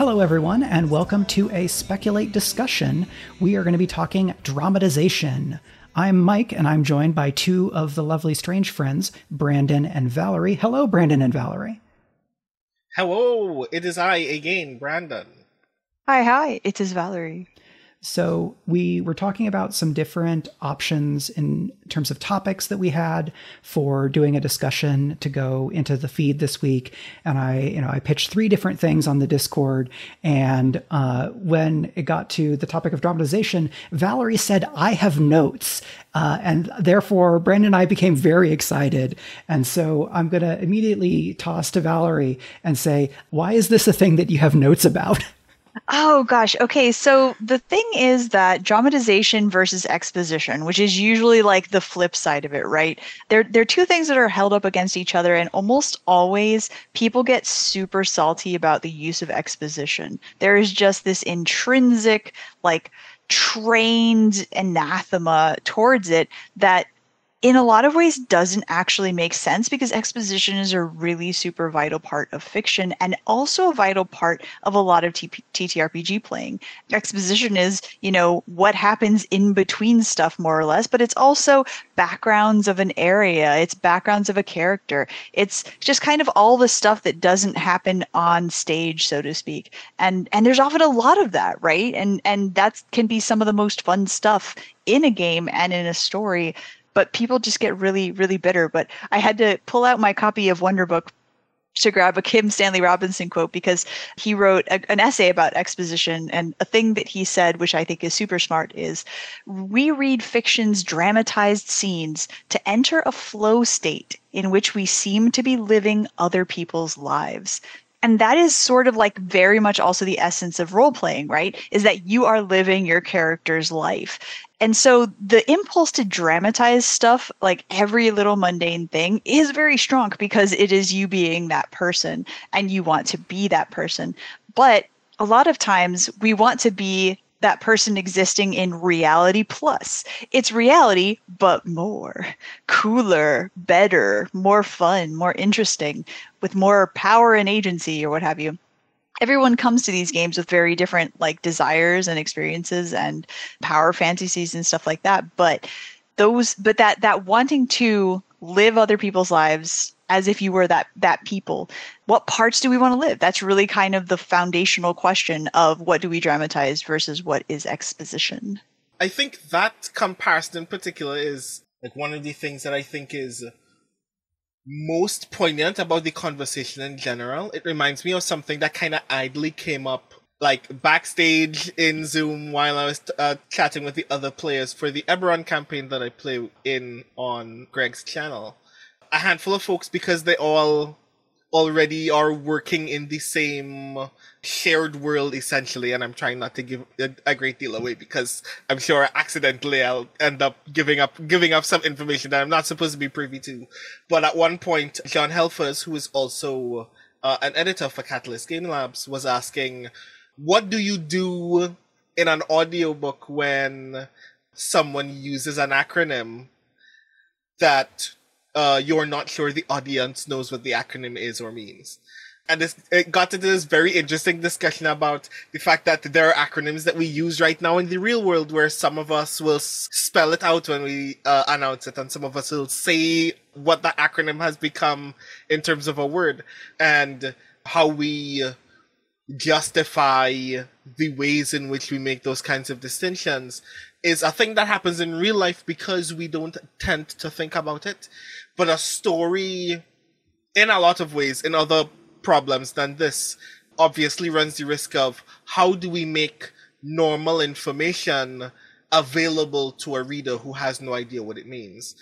Hello everyone, and welcome to a Speculate discussion. We are going to be talking dramatization. I'm Mike, and I'm joined by two of the lovely strange friends, Brandon and Valerie. Hello, Brandon and Valerie. Hello, it is I again, Brandon. Hi, it is Valerie. So we were talking about some different options in terms of topics that we had for doing a discussion to go into the feed this week. And I pitched three different things on the Discord. And when it got to the topic of dramatization, Valerie said, "I have notes." And therefore, Brandon and I became very excited. And so I'm going to immediately toss to Valerie and say, why is this a thing that you have notes about? Oh, gosh. Okay. So the thing is that dramatization versus exposition, which is usually like the flip side of it, right? They're two things that are held up against each other. And almost always people get super salty about the use of exposition. There is just this intrinsic, like, trained anathema towards it that in a lot of ways doesn't actually make sense, because exposition is a really super vital part of fiction and also a vital part of a lot of TTRPG playing. Exposition is, you know, what happens in between stuff more or less, but it's also backgrounds of an area, it's backgrounds of a character. It's just kind of all the stuff that doesn't happen on stage, so to speak. And there's often a lot of that, right? And that can be some of the most fun stuff in a game and in a story. But people just get really, really bitter. But I had to pull out my copy of Wonderbook to grab a Kim Stanley Robinson quote, because he wrote an essay about exposition. And a thing that he said, which I think is super smart, is we read fiction's dramatized scenes to enter a flow state in which we seem to be living other people's lives. And that is sort of like very much also the essence of role-playing, right? Is that you are living your character's life. And so the impulse to dramatize stuff, like every little mundane thing, is very strong, because it is you being that person and you want to be that person. But a lot of times we want to be that person existing in reality plus. It's reality, but more, cooler, better, more fun, more interesting, with more power and agency or what have you. Everyone comes to these games with very different, like, desires and experiences and power fantasies and stuff like that. But that wanting to live other people's lives as if you were that people. What parts do we want to live? That's really kind of the foundational question of what do we dramatize versus what is exposition. I think that comparison in particular is, like, one of the things that I think is most poignant about the conversation in general. It reminds me of something that kind of idly came up, like, backstage in Zoom while I was chatting with the other players for the Eberron campaign that I play in on Greg's channel. A handful of folks, because they all already are working in the same shared world, essentially, and I'm trying not to give a great deal away, because I'm sure accidentally I'll end up giving up some information that I'm not supposed to be privy to. But at one point, John Helfers, who is also an editor for Catalyst Game Labs, was asking, what do you do in an audiobook when someone uses an acronym that you're not sure the audience knows what the acronym is or means? And it got into this very interesting discussion about the fact that there are acronyms that we use right now in the real world, where some of us will spell it out when we announce it, and some of us will say what the acronym has become in terms of a word, and how we justify the ways in which we make those kinds of distinctions is a thing that happens in real life because we don't tend to think about it. But a story, in a lot of ways, in other problems than this, obviously runs the risk of, how do we make normal information available to a reader who has no idea what it means?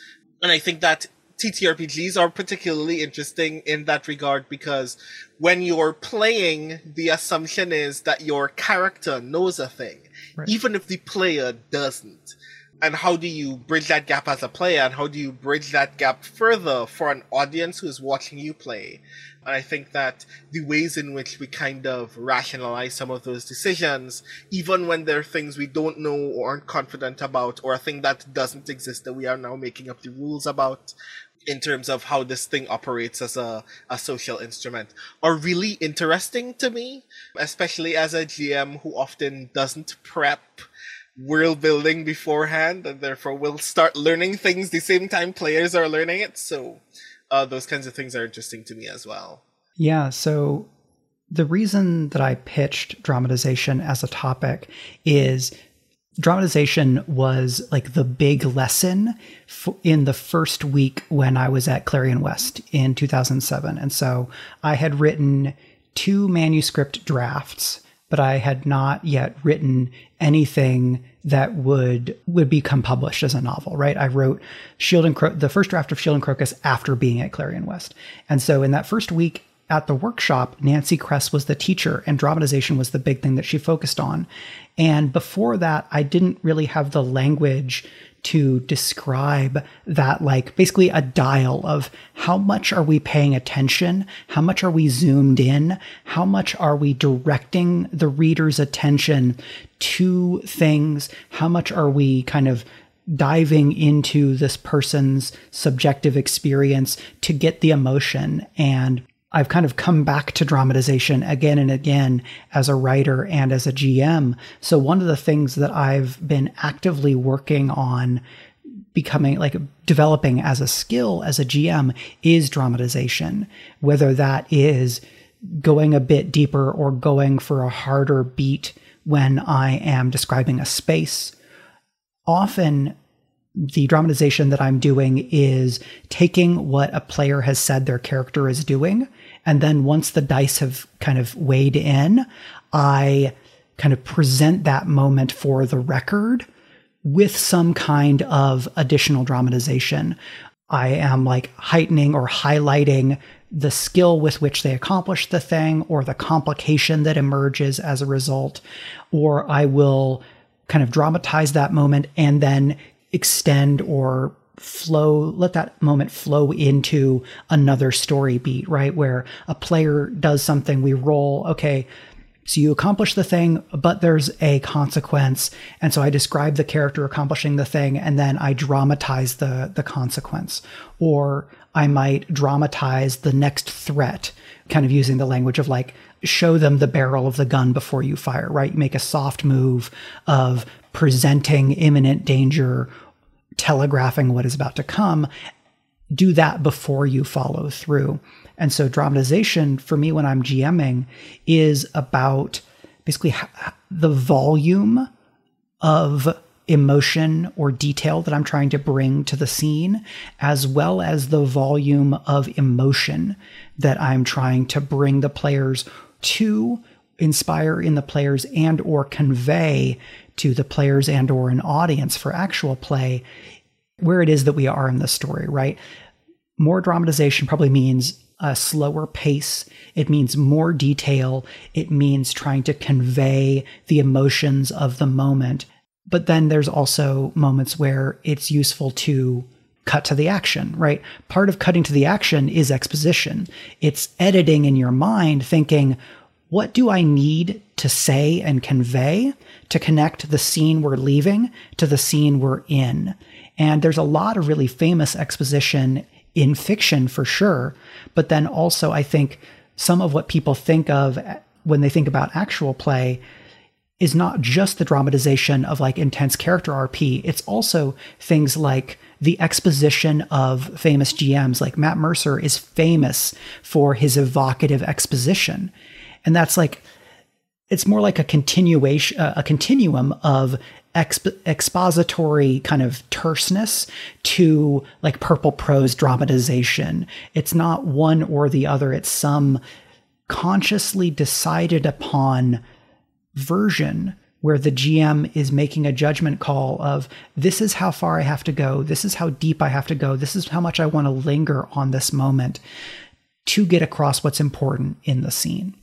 And I think that TTRPGs are particularly interesting in that regard, because when you're playing, the assumption is that your character knows a thing, right, even if the player doesn't. And how do you bridge that gap as a player, and how do you bridge that gap further for an audience who is watching you play? And I think that the ways in which we kind of rationalize some of those decisions, even when there are things we don't know or aren't confident about, or a thing that doesn't exist that we are now making up the rules about in terms of how this thing operates as a social instrument, are really interesting to me, especially as a GM who often doesn't prep world building beforehand and therefore will start learning things the same time players are learning it. So those kinds of things are interesting to me as well. Yeah, so the reason that I pitched dramatization as a topic is dramatization was like the big lesson in the first week when I was at Clarion West in 2007. And so I had written 2 manuscript drafts, but I had not yet written anything that would become published as a novel, right? I wrote the first draft of Shield and Crocus after being at Clarion West. And so in that first week at the workshop, Nancy Kress was the teacher and dramatization was the big thing that she focused on. And before that, I didn't really have the language to describe that, like basically a dial of how much are we paying attention? How much are we zoomed in? How much are we directing the reader's attention to things? How much are we kind of diving into this person's subjective experience to get the emotion? And I've kind of come back to dramatization again and again as a writer and as a GM. So one of the things that I've been actively working on becoming, like developing as a skill as a GM, is dramatization, whether that is going a bit deeper or going for a harder beat when I am describing a space. Often the dramatization that I'm doing is taking what a player has said their character is doing. And then once the dice have kind of weighed in, I kind of present that moment for the record with some kind of additional dramatization. I am like heightening or highlighting the skill with which they accomplish the thing or the complication that emerges as a result. Or I will kind of dramatize that moment and then extend or flow, let that moment flow into another story beat, right? Where a player does something, we roll, okay, so you accomplish the thing, but there's a consequence. And so I describe the character accomplishing the thing, and then I dramatize the consequence. Or I might dramatize the next threat, kind of using the language of like, show them the barrel of the gun before you fire, right? Make a soft move of presenting imminent danger, telegraphing what is about to come. Do that before you follow through. And so dramatization for me when I'm GMing is about basically the volume of emotion or detail that I'm trying to bring to the scene, as well as the volume of emotion that I'm trying to bring the players to, inspire in the players and or convey to the players and or an audience for actual play, where it is that we are in the story, right? More dramatization probably means a slower pace. It means more detail. It means trying to convey the emotions of the moment. But then there's also moments where it's useful to cut to the action, right? Part of cutting to the action is exposition. It's editing in your mind, thinking, what do I need to say and convey to connect the scene we're leaving to the scene we're in? And there's a lot of really famous exposition in fiction for sure, but then also I think some of what people think of when they think about actual play is not just the dramatization of like intense character RP, it's also things like the exposition of famous GMs. Like Matt Mercer is famous for his evocative exposition. And that's like, it's more like a continuation, a continuum of expository kind of terseness to like purple prose dramatization. It's not one or the other. It's some consciously decided upon version where the GM is making a judgment call of, this is how far I have to go. This is how deep I have to go. This is how much I want to linger on this moment to get across what's important in the scene.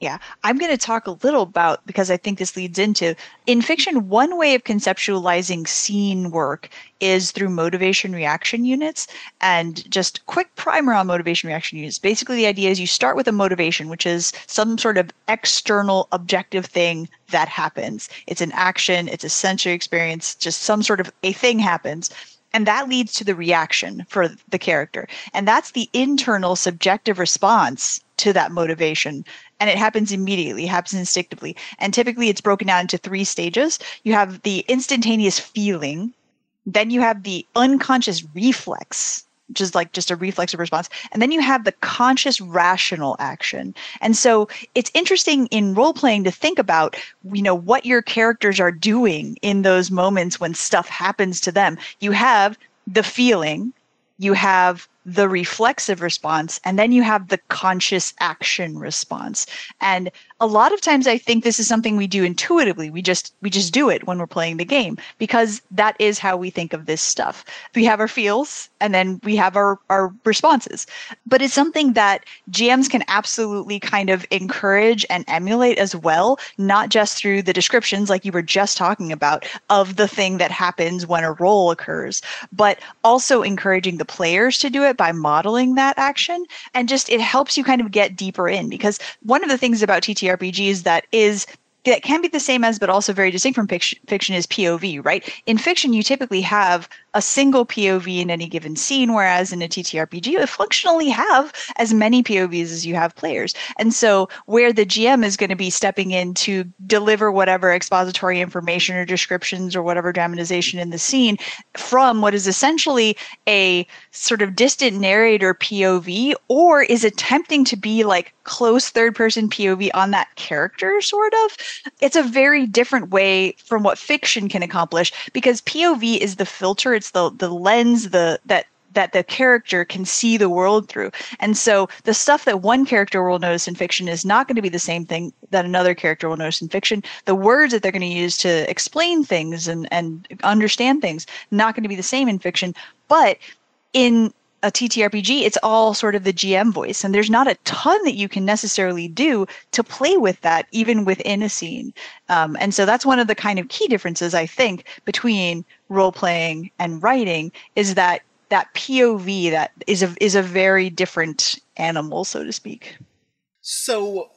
Yeah, I'm going to talk a little about, because I think this leads into, in fiction, one way of conceptualizing scene work is through motivation reaction units. And just quick primer on motivation reaction units. Basically, the idea is you start with a motivation, which is some sort of external objective thing that happens. It's an action, it's a sensory experience, just some sort of a thing happens. And that leads to the reaction for the character. And that's the internal subjective response to that motivation. And it happens immediately, happens instinctively. And typically it's broken down into three stages. You have the instantaneous feeling, then you have the unconscious reflex, which is like just a reflexive response. And then you have the conscious rational action. And so it's interesting in role-playing to think about, you know, what your characters are doing in those moments when stuff happens to them. You have the feeling, you have the reflexive response, and then you have the conscious action response. And a lot of times I think this is something we do intuitively. We just do it when we're playing the game, because that is how we think of this stuff. We have our feels and then we have our responses. But it's something that GMs can absolutely kind of encourage and emulate as well, not just through the descriptions like you were just talking about of the thing that happens when a roll occurs, but also encouraging the players to do it by modeling that action. And just it helps you kind of get deeper in, because one of the things about TTRPGs that can be the same as but also very distinct from fiction is POV, right? In fiction, you typically have a single POV in any given scene, whereas in a TTRPG, you functionally have as many POVs as you have players. And so where the GM is going to be stepping in to deliver whatever expository information or descriptions or whatever dramatization in the scene from what is essentially a sort of distant narrator POV, or is attempting to be like close third-person POV on that character, sort of, it's a very different way from what fiction can accomplish, because POV is the filter, it's the lens that the character can see the world through. And so the stuff that one character will notice in fiction is not going to be the same thing that another character will notice in fiction. The words that they're going to use to explain things and understand things, not going to be the same in fiction. But in a TTRPG, it's all sort of the GM voice, and there's not a ton that you can necessarily do to play with that, even within a scene. And so that's one of the kind of key differences, I think, between role-playing and writing, is that POV that is a very different animal, so to speak. So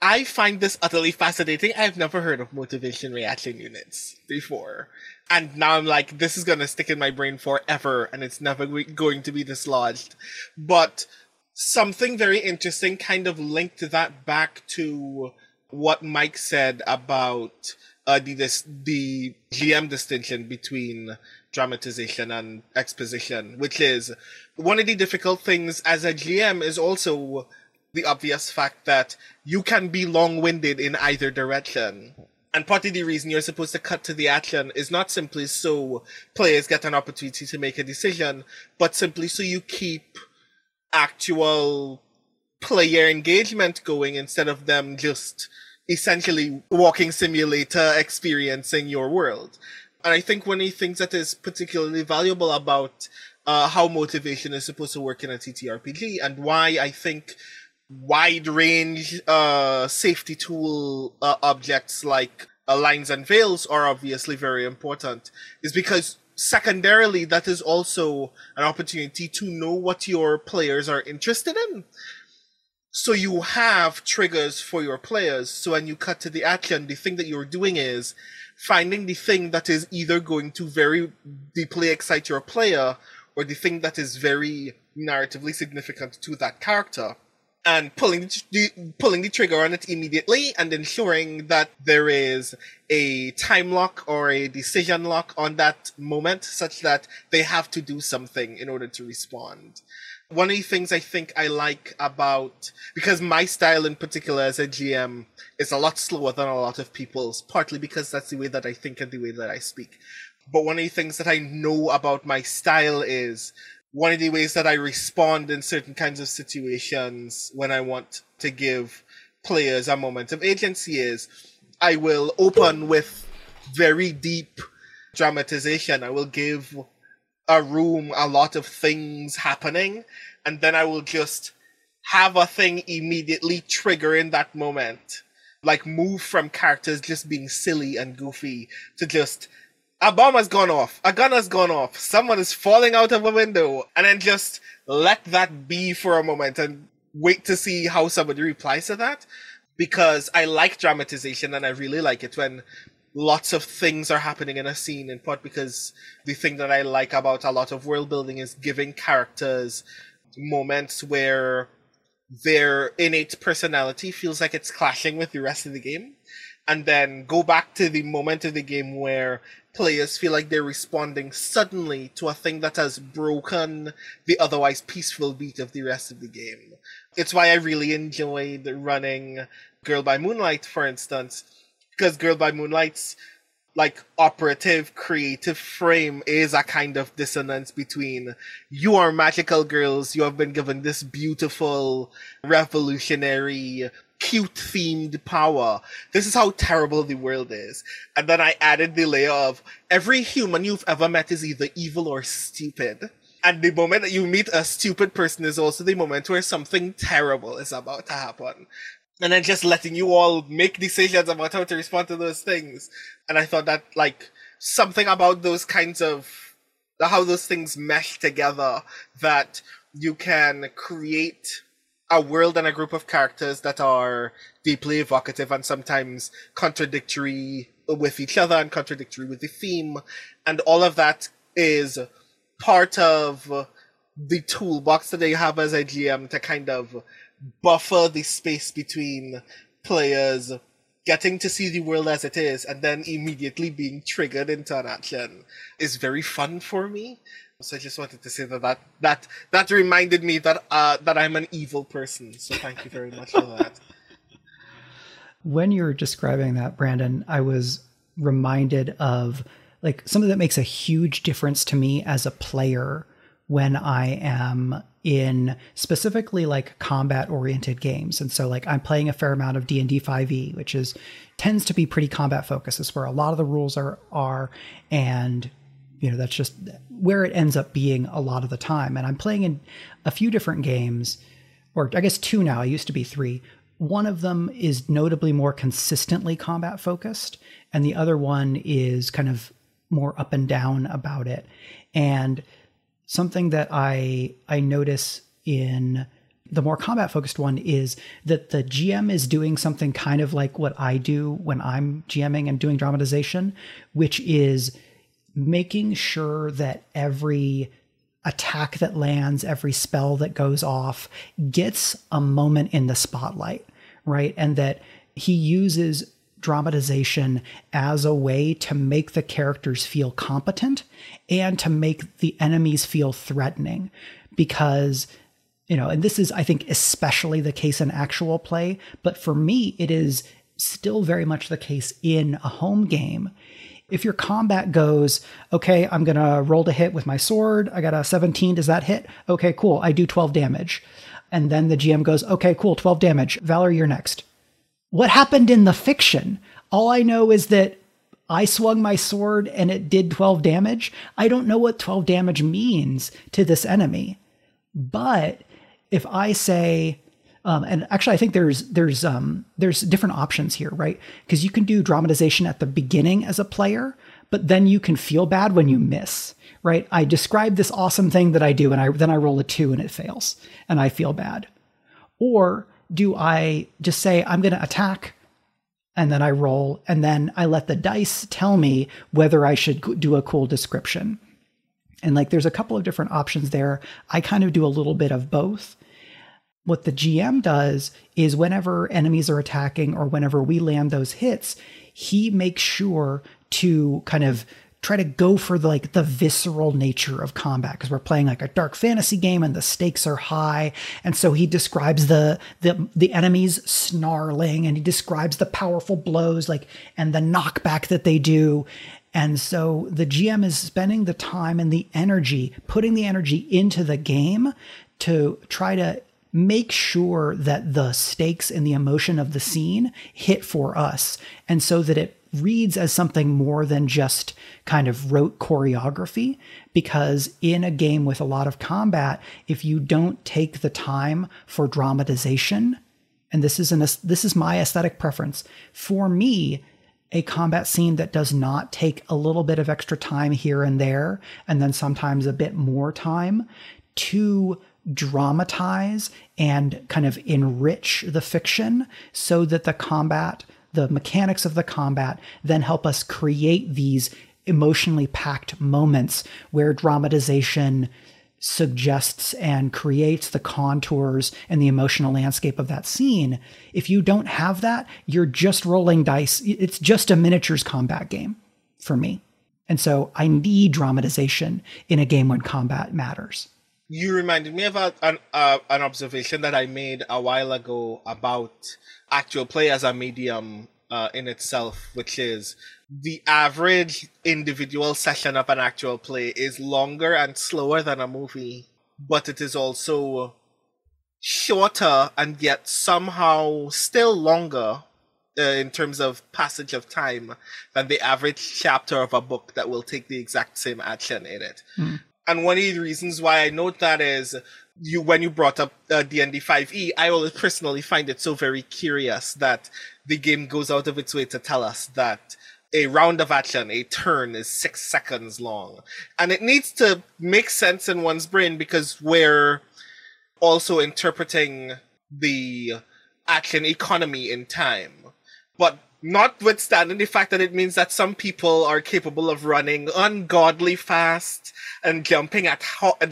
I find this utterly fascinating. I've never heard of motivation reaction units before. And now I'm like, this is going to stick in my brain forever, and it's never going to be dislodged. But something very interesting kind of linked that back to what Mike said about the GM distinction between dramatization and exposition, which is one of the difficult things as a GM is also the obvious fact that you can be long-winded in either direction. And part of the reason you're supposed to cut to the action is not simply so players get an opportunity to make a decision, but simply so you keep actual player engagement going instead of them just essentially walking simulator experiencing your world. And I think one of the things that is particularly valuable about how motivation is supposed to work in a TTRPG, and why I think wide range safety tool objects like lines and veils are obviously very important, is because secondarily that is also an opportunity to know what your players are interested in. So you have triggers for your players, so when you cut to the action, the thing that you're doing is finding the thing that is either going to very deeply excite your player or the thing that is very narratively significant to that character, and pulling the trigger on it immediately and ensuring that there is a time lock or a decision lock on that moment such that they have to do something in order to respond. One of the things I think I like about, because my style in particular as a GM is a lot slower than a lot of people's, partly because that's the way that I think and the way that I speak. But one of the things that I know about my style is one of the ways that I respond in certain kinds of situations when I want to give players a moment of agency is I will open with very deep dramatization. I will give a room a lot of things happening, and then I will just have a thing immediately trigger in that moment. Like, move from characters just being silly and goofy to just, a bomb has gone off, a gun has gone off, someone is falling out of a window, and then just let that be for a moment and wait to see how somebody replies to that. Because I like dramatization, and I really like it when lots of things are happening in a scene, in part because the thing that I like about a lot of world building is giving characters moments where their innate personality feels like it's clashing with the rest of the game, and then go back to the moment of the game where players feel like they're responding suddenly to a thing that has broken the otherwise peaceful beat of the rest of the game. It's why I really enjoyed running Girl by Moonlight, for instance, because Girl by Moonlight's like operative creative frame is a kind of dissonance between you are magical girls, you have been given this beautiful, revolutionary, cute themed power. This is how terrible the world is. And then I added the layer of every human you've ever met is either evil or stupid. And the moment that you meet a stupid person is also the moment where something terrible is about to happen. And then just letting you all make decisions about how to respond to those things. And I thought that, like, something about those kinds of, how those things mesh together, that you can create a world and a group of characters that are deeply evocative and sometimes contradictory with each other and contradictory with the theme. And all of that is part of the toolbox that you have as a GM to kind of buffer the space between players getting to see the world as it is and then immediately being triggered into an action is very fun for me. So I just wanted to say that reminded me that I'm an evil person. So thank you very much for that. When you were describing that, Brandon, I was reminded of like something that makes a huge difference to me as a player when I am in specifically like combat oriented games. And so like I'm playing a fair amount of D&D 5e, which is tends to be pretty combat focused. It's where a lot of the rules are, and you know, that's just where it ends up being a lot of the time. And I'm playing in a few different games, or I guess two now, it used to be three. One of them is notably more consistently combat focused, and the other one is kind of more up and down about it. And something that I notice in the more combat-focused one is that the GM is doing something kind of like what I do when I'm GMing and doing dramatization, which is making sure that every attack that lands, every spell that goes off gets a moment in the spotlight, right? And that he uses dramatization as a way to make the characters feel competent and to make the enemies feel threatening. Because, you know, and this is, I think, especially the case in actual play, but for me, it is still very much the case in a home game. If your combat goes, okay, I'm going to roll to hit with my sword. I got a 17. Does that hit? Okay, cool. I do 12 damage. And then the GM goes, okay, cool, 12 damage. Valerie, you're next. What happened in the fiction? All I know is that I swung my sword and it did 12 damage. I don't know what 12 damage means to this enemy. But if I say, and actually I think there's different options here, right? Because you can do dramatization at the beginning as a player, but then you can feel bad when you miss, right? I describe this awesome thing that I do, and then I roll a 2 and it fails, and I feel bad. Or do I just say, I'm going to attack, and then I roll, and then I let the dice tell me whether I should do a cool description? And like, there's a couple of different options there. I kind of do a little bit of both. What the GM does is whenever enemies are attacking or whenever we land those hits, he makes sure to kind of try to go for the, like, the visceral nature of combat, because we're playing like a dark fantasy game and the stakes are high. And so he describes the enemies snarling, and he describes the powerful blows, like, and the knockback that they do. And so the GM is spending the time and the energy, putting the energy into the game to try to make sure that the stakes and the emotion of the scene hit for us. And so that it reads as something more than just kind of rote choreography, because in a game with a lot of combat, if you don't take the time for dramatization, and this is my aesthetic preference, for me, a combat scene that does not take a little bit of extra time here and there, and then sometimes a bit more time to dramatize and kind of enrich the fiction so that the combat, the mechanics of the combat, then help us create these emotionally packed moments where dramatization suggests and creates the contours and the emotional landscape of that scene. If you don't have that, you're just rolling dice. It's just a miniatures combat game for me. And so I need dramatization in a game when combat matters. You reminded me of an observation that I made a while ago about actual play as a medium in itself, which is the average individual session of an actual play is longer and slower than a movie, but it is also shorter and yet somehow still longer in terms of passage of time than the average chapter of a book that will take the exact same action in it. Mm. And one of the reasons why I note that is when you brought up D&D 5e, I always personally find it so very curious that the game goes out of its way to tell us that a round of action, a turn, is 6 seconds long. And it needs to make sense in one's brain because we're also interpreting the action economy in time. But notwithstanding the fact that it means that some people are capable of running ungodly fast and jumping at a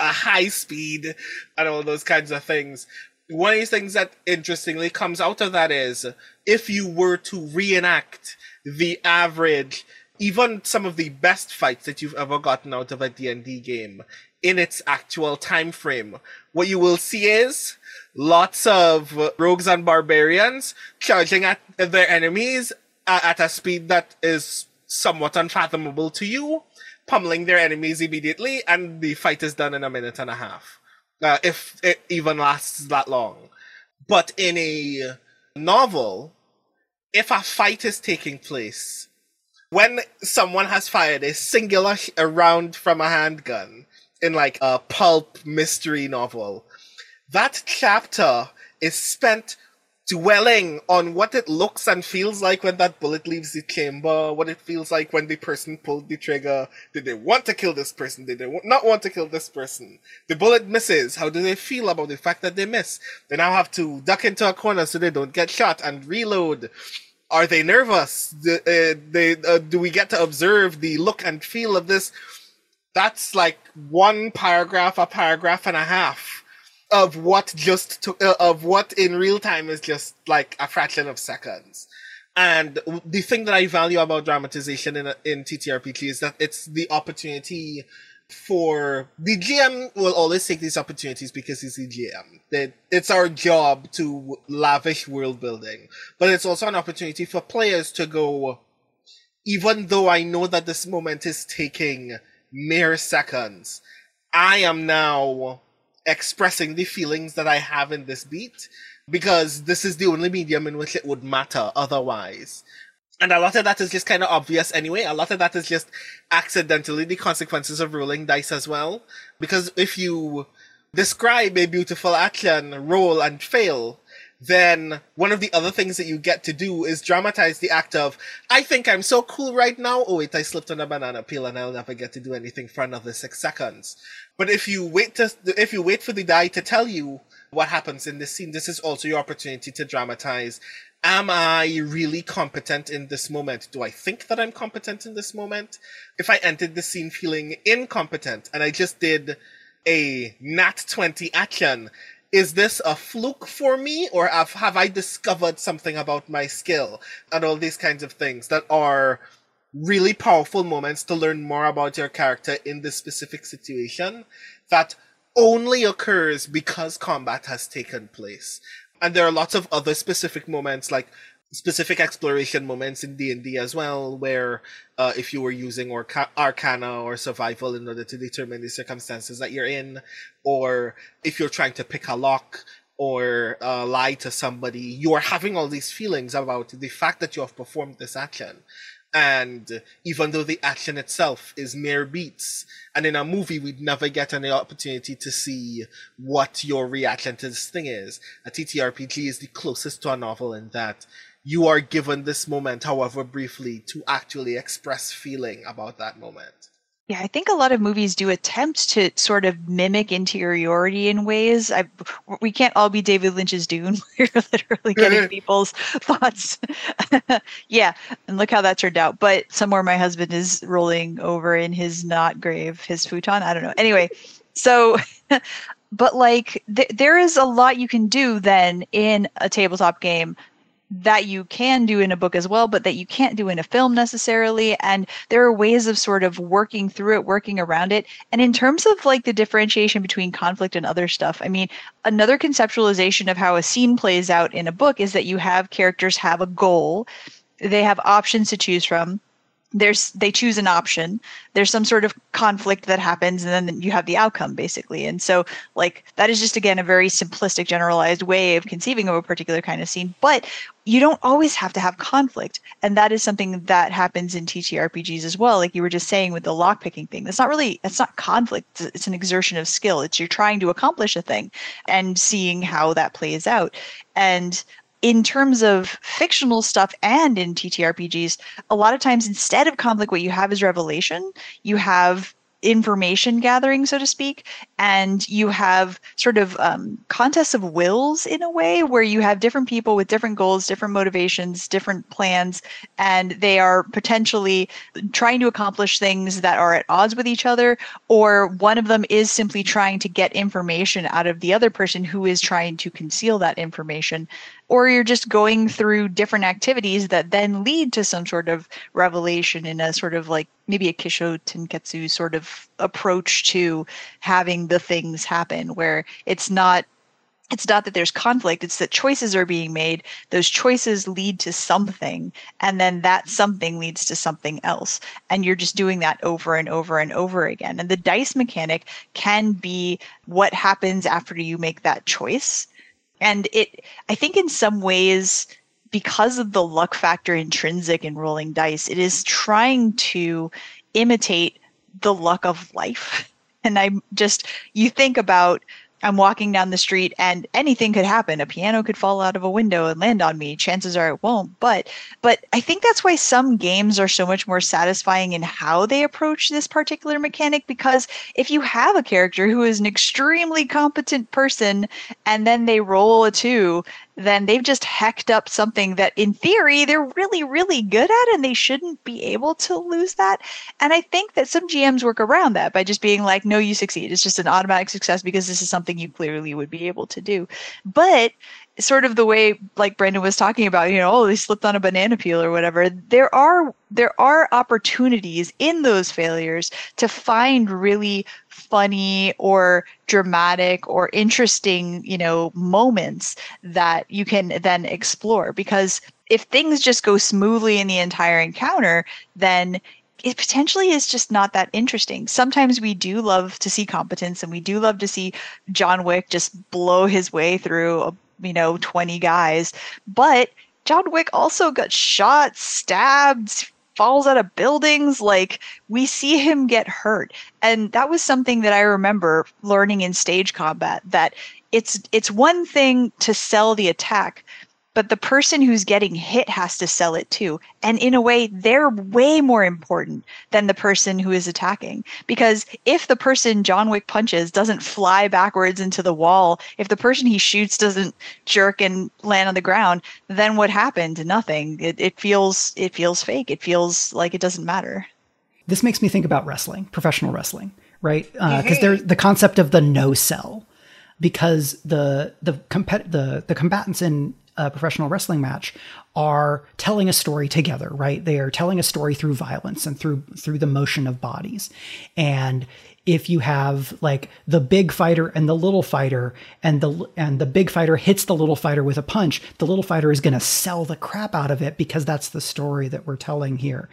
high speed and all those kinds of things. One of the things that interestingly comes out of that is if you were to reenact the average, even some of the best fights that you've ever gotten out of a D&D game in its actual time frame, what you will see is lots of rogues and barbarians charging at their enemies at a speed that is somewhat unfathomable to you, pummeling their enemies immediately, and the fight is done in a minute and a half, if it even lasts that long. But in a novel, if a fight is taking place, when someone has fired a singular round from a handgun in like a pulp mystery novel, that chapter is spent dwelling on what it looks and feels like when that bullet leaves the chamber, what it feels like when the person pulled the trigger. Did they want to kill this person? Did they not want to kill this person? The bullet misses. How do they feel about the fact that they miss? They now have to duck into a corner so they don't get shot and reload. Are they nervous? Do we get to observe the look and feel of this? That's like one paragraph, a paragraph and a half of what just of what in real time is just like a fraction of seconds. And the thing that I value about dramatization in TTRPG is that it's the opportunity for the GM will always take these opportunities because he's the GM. It's our job to lavish world building, but it's also an opportunity for players to go, even though I know that this moment is taking mere seconds, I am now expressing the feelings that I have in this beat, because this is the only medium in which it would matter otherwise. And a lot of that is just kind of obvious anyway. A lot of that is just accidentally the consequences of rolling dice as well. Because if you describe a beautiful action, roll, and fail, then one of the other things that you get to do is dramatize the act of, I think I'm so cool right now. Oh wait, I slipped on a banana peel and I'll never get to do anything for another 6 seconds. But if you wait for the die to tell you what happens in this scene, this is also your opportunity to dramatize. Am I really competent in this moment? Do I think that I'm competent in this moment? If I entered the scene feeling incompetent and I just did a nat 20 action, is this a fluke for me, or have I discovered something about my skill? And all these kinds of things that are really powerful moments to learn more about your character in this specific situation that only occurs because combat has taken place. And there are lots of other specific moments, like specific exploration moments in D&D as well, where if you were using Arcana or Survival in order to determine the circumstances that you're in, or if you're trying to pick a lock, or lie to somebody, you are having all these feelings about the fact that you have performed this action. And even though the action itself is mere beats, and in a movie we'd never get any opportunity to see what your reaction to this thing is, a TTRPG is the closest to a novel in that you are given this moment, however briefly, to actually express feeling about that moment. Yeah, I think a lot of movies do attempt to sort of mimic interiority in ways. We can't all be David Lynch's Dune. We're literally getting people's thoughts. Yeah, and look how that turned out. But somewhere my husband is rolling over in his not grave, his futon. I don't know. Anyway, so... But, like, there is a lot you can do then in a tabletop game that you can do in a book as well, but that you can't do in a film necessarily. And there are ways of sort of working through it, working around it. And in terms of like the differentiation between conflict and other stuff, I mean, another conceptualization of how a scene plays out in a book is that you have characters have a goal. They have options to choose from. They choose an option. There's some sort of conflict that happens, and then you have the outcome, basically. And so, like, that is just, again, a very simplistic, generalized way of conceiving of a particular kind of scene. But you don't always have to have conflict. And that is something that happens in TTRPGs as well. Like you were just saying with the lockpicking thing, that's not conflict. It's an exertion of skill. It's you're trying to accomplish a thing and seeing how that plays out. And in terms of fictional stuff and in TTRPGs, a lot of times instead of conflict, what you have is revelation. You have information gathering, so to speak, and you have sort of contests of wills in a way where you have different people with different goals, different motivations, different plans, and they are potentially trying to accomplish things that are at odds with each other, or one of them is simply trying to get information out of the other person who is trying to conceal that information. Or you're just going through different activities that then lead to some sort of revelation in a sort of like maybe a Kisho Tenketsu sort of approach to having the things happen, where it's not that there's conflict, it's that choices are being made. Those choices lead to something, and then that something leads to something else. And you're just doing that over and over and over again. And the dice mechanic can be what happens after you make that choice. And I think in some ways, because of the luck factor intrinsic in rolling dice, it is trying to imitate the luck of life. And you think about, I'm walking down the street and anything could happen. A piano could fall out of a window and land on me. Chances are it won't. But I think that's why some games are so much more satisfying in how they approach this particular mechanic, because if you have a character who is an extremely competent person and then they roll a 2, then they've just hecked up something that in theory they're really, really good at, and they shouldn't be able to lose that. And I think that some GMs work around that by just being like, no, you succeed. It's just an automatic success because this is something you clearly would be able to do. But sort of the way like Brandon was talking about, you know, oh, they slipped on a banana peel or whatever, there are opportunities in those failures to find really funny or dramatic or interesting, you know, moments that you can then explore. Because if things just go smoothly in the entire encounter, then it potentially is just not that interesting. Sometimes we do love to see competence, and we do love to see John Wick just blow his way through 20 guys. But John Wick also got shot, stabbed, falls out of buildings. Like, we see him get hurt. And that was something that I remember learning in stage combat, that it's one thing to sell the attack, but the person who's getting hit has to sell it too. And in a way, they're way more important than the person who is attacking. Because if the person John Wick punches doesn't fly backwards into the wall, if the person he shoots doesn't jerk and land on the ground, then what happened? Nothing. It feels fake. It feels like it doesn't matter. This makes me think about wrestling, professional wrestling, right? Because there's the concept of the no sell, because the combatants in a professional wrestling match are telling a story together, right? They are telling a story through violence and through the motion of bodies. And if you have like the big fighter and the little fighter, and the big fighter hits the little fighter with a punch, the little fighter is going to sell the crap out of it, because that's the story that we're telling here.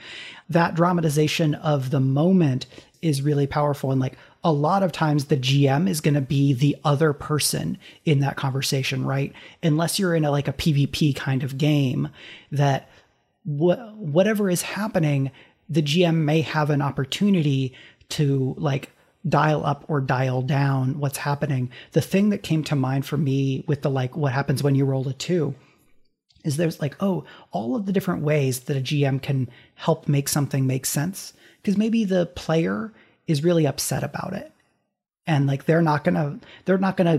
That dramatization of the moment is really powerful. And like, a lot of times the GM is going to be the other person in that conversation, right? Unless you're in a, like a PvP kind of game, that whatever is happening, the GM may have an opportunity to like dial up or dial down what's happening. The thing that came to mind for me with the like what happens when you roll a 2 is there's like, oh, all of the different ways that a GM can help make something make sense, because maybe the player is really upset about it, and like they're not gonna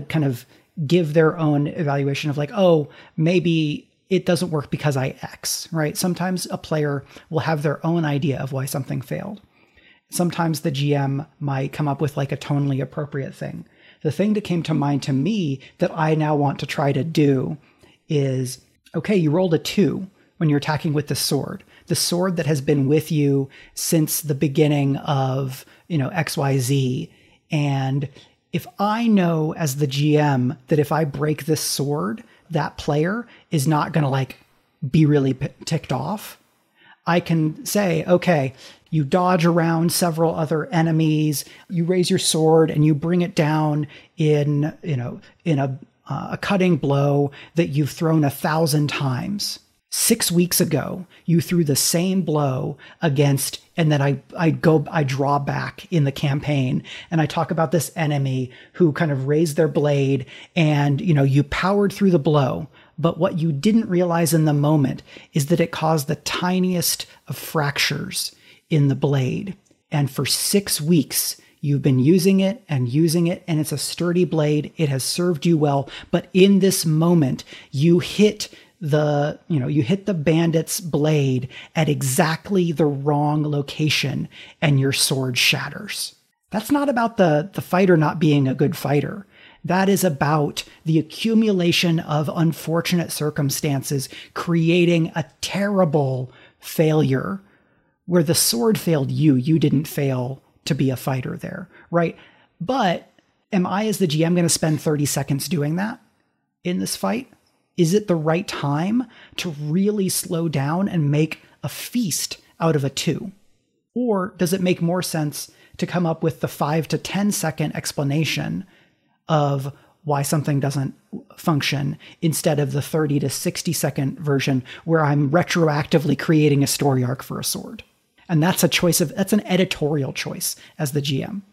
kind of give their own evaluation of like, oh, maybe it doesn't work because I X, right? Sometimes a player will have their own idea of why something failed. Sometimes the GM might come up with like a tonally appropriate thing. The thing that came to mind to me that I now want to try to do is, okay, you rolled a 2 when you're attacking with the sword that has been with you since the beginning of, you know, XYZ. And if I know as the GM that if I break this sword, that player is not going to like be really ticked off, I can say, okay, you dodge around several other enemies, you raise your sword and you bring it down in, you know, in a cutting blow that you've thrown 1,000 times. 6 weeks ago, you threw the same blow against, and then I draw back in the campaign and I talk about this enemy who kind of raised their blade and, you know, you powered through the blow. But what you didn't realize in the moment is that it caused the tiniest of fractures in the blade. And for 6 weeks, you've been using it, and it's a sturdy blade. It has served you well. But in this moment, you hit the, you know, you hit the bandit's blade at exactly the wrong location and your sword shatters. That's not about the fighter not being a good fighter. That is about the accumulation of unfortunate circumstances creating a terrible failure where the sword failed you. You didn't fail to be a fighter there, right? But am I as the GM going to spend 30 seconds doing that in this fight? Is it the right time to really slow down and make a feast out of a 2? Or does it make more sense to come up with the 5 to 10 second explanation of why something doesn't function instead of the 30 to 60 second version where I'm retroactively creating a story arc for a sword? And that's a choice of, that's an editorial choice as the GM.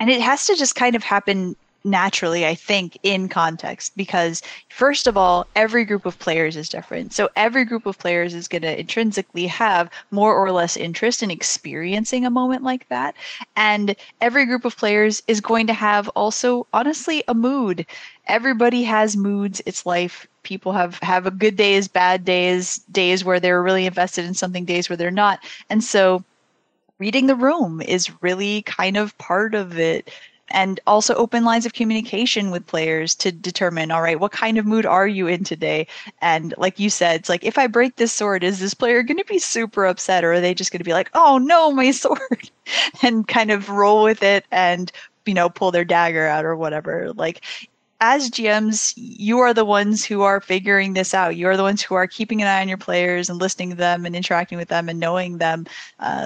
And it has to just kind of happen naturally, I think, in context, because first of all, every group of players is different. So every group of players is going to intrinsically have more or less interest in experiencing a moment like that. And every group of players is going to have also, honestly, a mood. Everybody has moods. It's life. People have a good days, bad days, days where they're really invested in something, days where they're not. And so reading the room is really kind of part of it. And also open lines of communication with players to determine, all right, what kind of mood are you in today? And like you said, it's like, if I break this sword, is this player going to be super upset? Or are they just going to be like, oh no, my sword, and kind of roll with it and, you know, pull their dagger out or whatever. Like, as GMs, you are the ones who are figuring this out. You are the ones who are keeping an eye on your players and listening to them and interacting with them and knowing them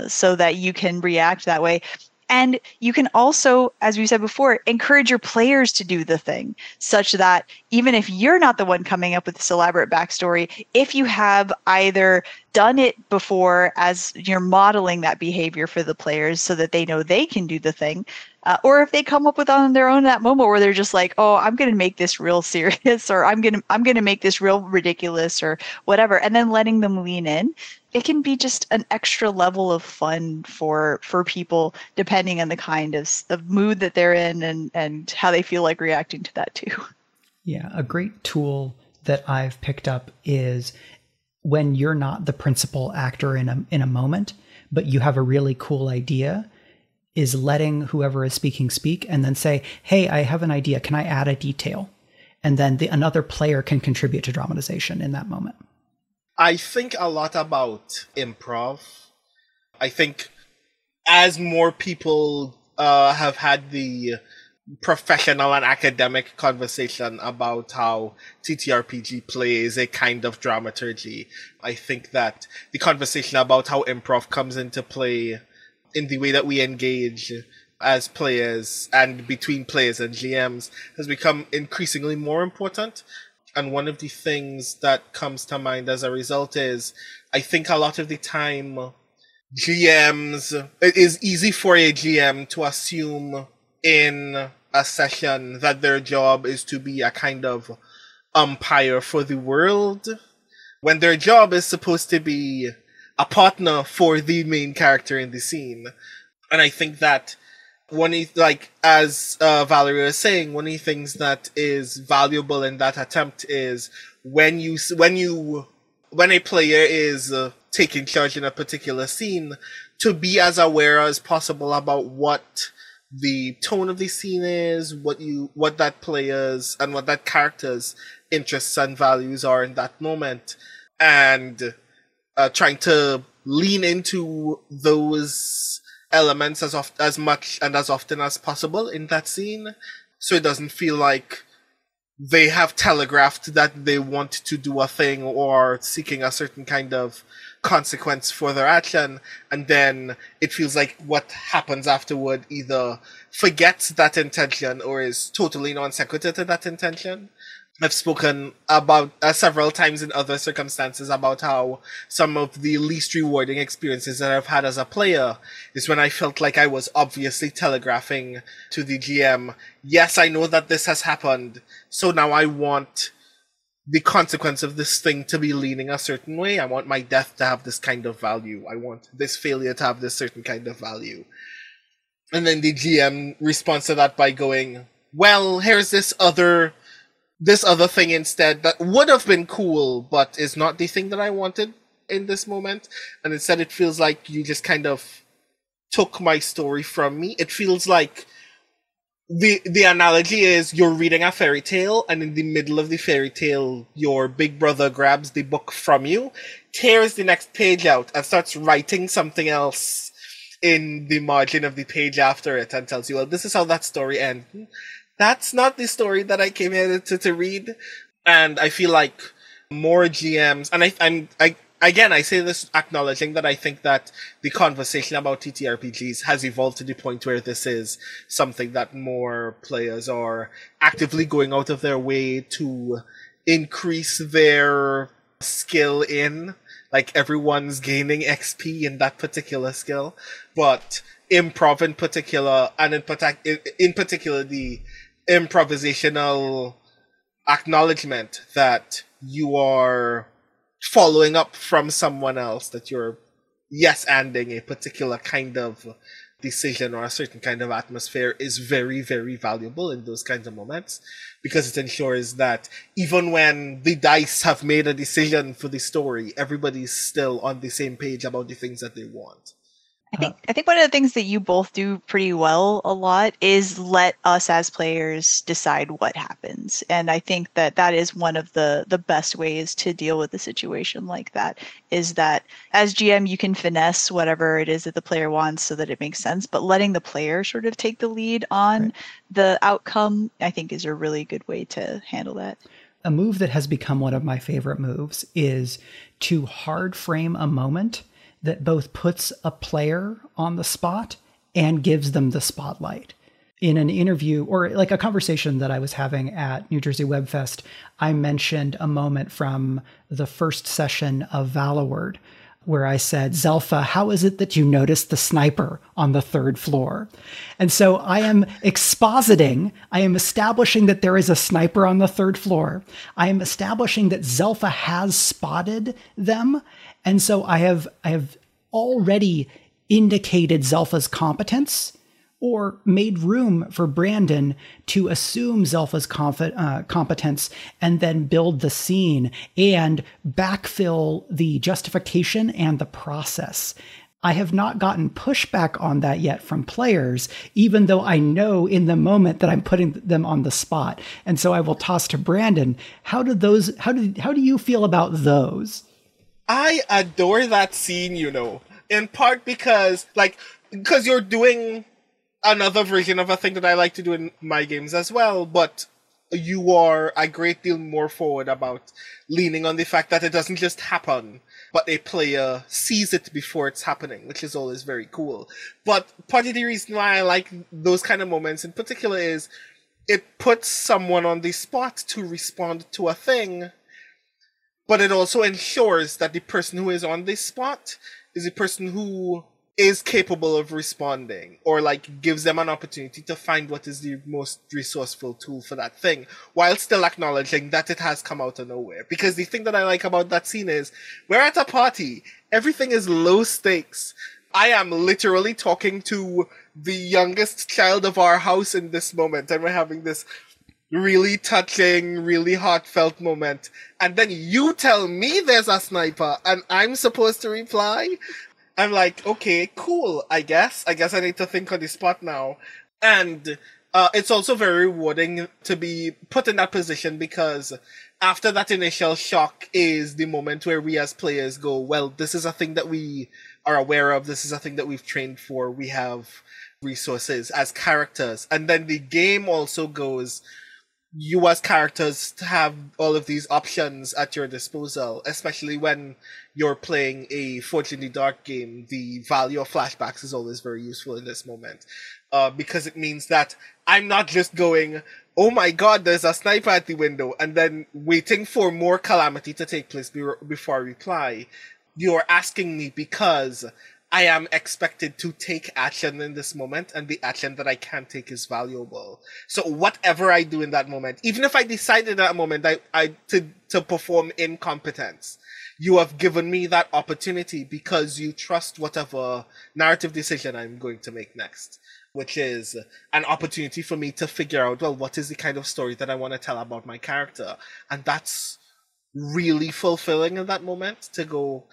so that you can react that way. And you can also, as we said before, encourage your players to do the thing, such that even if you're not the one coming up with this elaborate backstory, if you have either done it before as you're modeling that behavior for the players so that they know they can do the thing, or if they come up with on their own that moment where they're just like, oh, I'm going to make this real serious, or I'm going to make this real ridiculous or whatever, and then letting them lean in. It can be just an extra level of fun for people, depending on the kind of mood that they're in and how they feel like reacting to that too. Yeah, a great tool that I've picked up is when you're not the principal actor in a moment, but you have a really cool idea, is letting whoever is speaking speak and then say, hey, I have an idea. Can I add a detail? And then another player can contribute to dramatization in that moment. I think a lot about improv. I think as more people have had the professional and academic conversation about how TTRPG plays a kind of dramaturgy, I think that the conversation about how improv comes into play in the way that we engage as players and between players and GMs has become increasingly more important. And one of the things that comes to mind as a result is, I think a lot of the time, GMs, it is easy for a GM to assume in a session that their job is to be a kind of umpire for the world, when their job is supposed to be a partner for the main character in the scene. And I think that as Valerie was saying, one of the things that is valuable in that attempt is when a player is taking charge in a particular scene, to be as aware as possible about what the tone of the scene is, what that player's and what that character's interests and values are in that moment, and trying to lean into those elements as much and as often as possible in that scene, so it doesn't feel like they have telegraphed that they want to do a thing or seeking a certain kind of consequence for their action, and then it feels like what happens afterward either forgets that intention or is totally non-sequitur to that intention. I've spoken about several times in other circumstances about how some of the least rewarding experiences that I've had as a player is when I felt like I was obviously telegraphing to the GM, yes, I know that this has happened, so now I want the consequence of this thing to be leaning a certain way. I want my death to have this kind of value. I want this failure to have this certain kind of value. And then the GM responds to that by going, well, here's this other thing instead that would have been cool, but is not the thing that I wanted in this moment. And instead it feels like you just kind of took my story from me. It feels like the analogy is you're reading a fairy tale, and in the middle of the fairy tale, your big brother grabs the book from you, tears the next page out, and starts writing something else in the margin of the page after it and tells you, well, this is how that story ends. That's not the story that I came here to read. And I feel like more GMs, and I say this acknowledging that I think that the conversation about TTRPGs has evolved to the point where this is something that more players are actively going out of their way to increase their skill in. Like, everyone's gaining XP in that particular skill. But improv in particular, and in particular the improvisational acknowledgement that you are following up from someone else, that you're yes-anding a particular kind of decision or a certain kind of atmosphere, is very, very valuable in those kinds of moments, because it ensures that even when the dice have made a decision for the story, everybody's still on the same page about the things that they want. I think one of the things that you both do pretty well a lot is let us as players decide what happens. And I think that is one of the best ways to deal with a situation like that, is that as GM, you can finesse whatever it is that the player wants so that it makes sense. But letting the player sort of take the lead on the outcome, I think, is a really good way to handle that. A move that has become one of my favorite moves is to hard frame a moment that both puts a player on the spot and gives them the spotlight. In an interview or like a conversation that I was having at New Jersey Webfest, I mentioned a moment from the first session of Valloward where I said, Zelpha, how is it that you noticed the sniper on the third floor? And so I am expositing, I am establishing that there is a sniper on the third floor. I am establishing that Zelpha has spotted them. And so I have already indicated Zelpha's competence or made room for Brandon to assume Zelpha's competence and then build the scene and backfill the justification and the process. I have not gotten pushback on that yet from players, even though I know in the moment that I'm putting them on the spot. And so I will toss to Brandon, how do you feel about those? I adore that scene, you know, in part because you're doing another version of a thing that I like to do in my games as well, but you are a great deal more forward about leaning on the fact that it doesn't just happen. but a player sees it before it's happening, which is always very cool. But part of the reason why I like those kind of moments in particular is it puts someone on the spot to respond to a thing, but it also ensures that the person who is on the spot is a person who is capable of responding, or like gives them an opportunity to find what is the most resourceful tool for that thing, while still acknowledging that it has come out of nowhere. Because the thing that I like about that scene is, we're at a party, everything is low stakes. I am literally talking to the youngest child of our house in this moment, and we're having this really touching, really heartfelt moment. And then you tell me there's a sniper, and I'm supposed to reply? I'm like, okay, cool, I guess. I guess I need to think on the spot now. And it's also very rewarding to be put in that position, because after that initial shock is the moment where we as players go, well, this is a thing that we are aware of, this is a thing that we've trained for, we have resources as characters. And then the game also goes, you as characters have all of these options at your disposal, especially when you're playing a Forge in the Dark game. The value of flashbacks is always very useful in this moment, because it means that I'm not just going, oh my god, there's a sniper at the window, and then waiting for more calamity to take place before I reply. You're asking me because I am expected to take action in this moment, and the action that I can take is valuable. So whatever I do in that moment, even if I decide in that moment to perform incompetence, you have given me that opportunity because you trust whatever narrative decision I'm going to make next, which is an opportunity for me to figure out, well, what is the kind of story that I want to tell about my character? And that's really fulfilling in that moment, to go,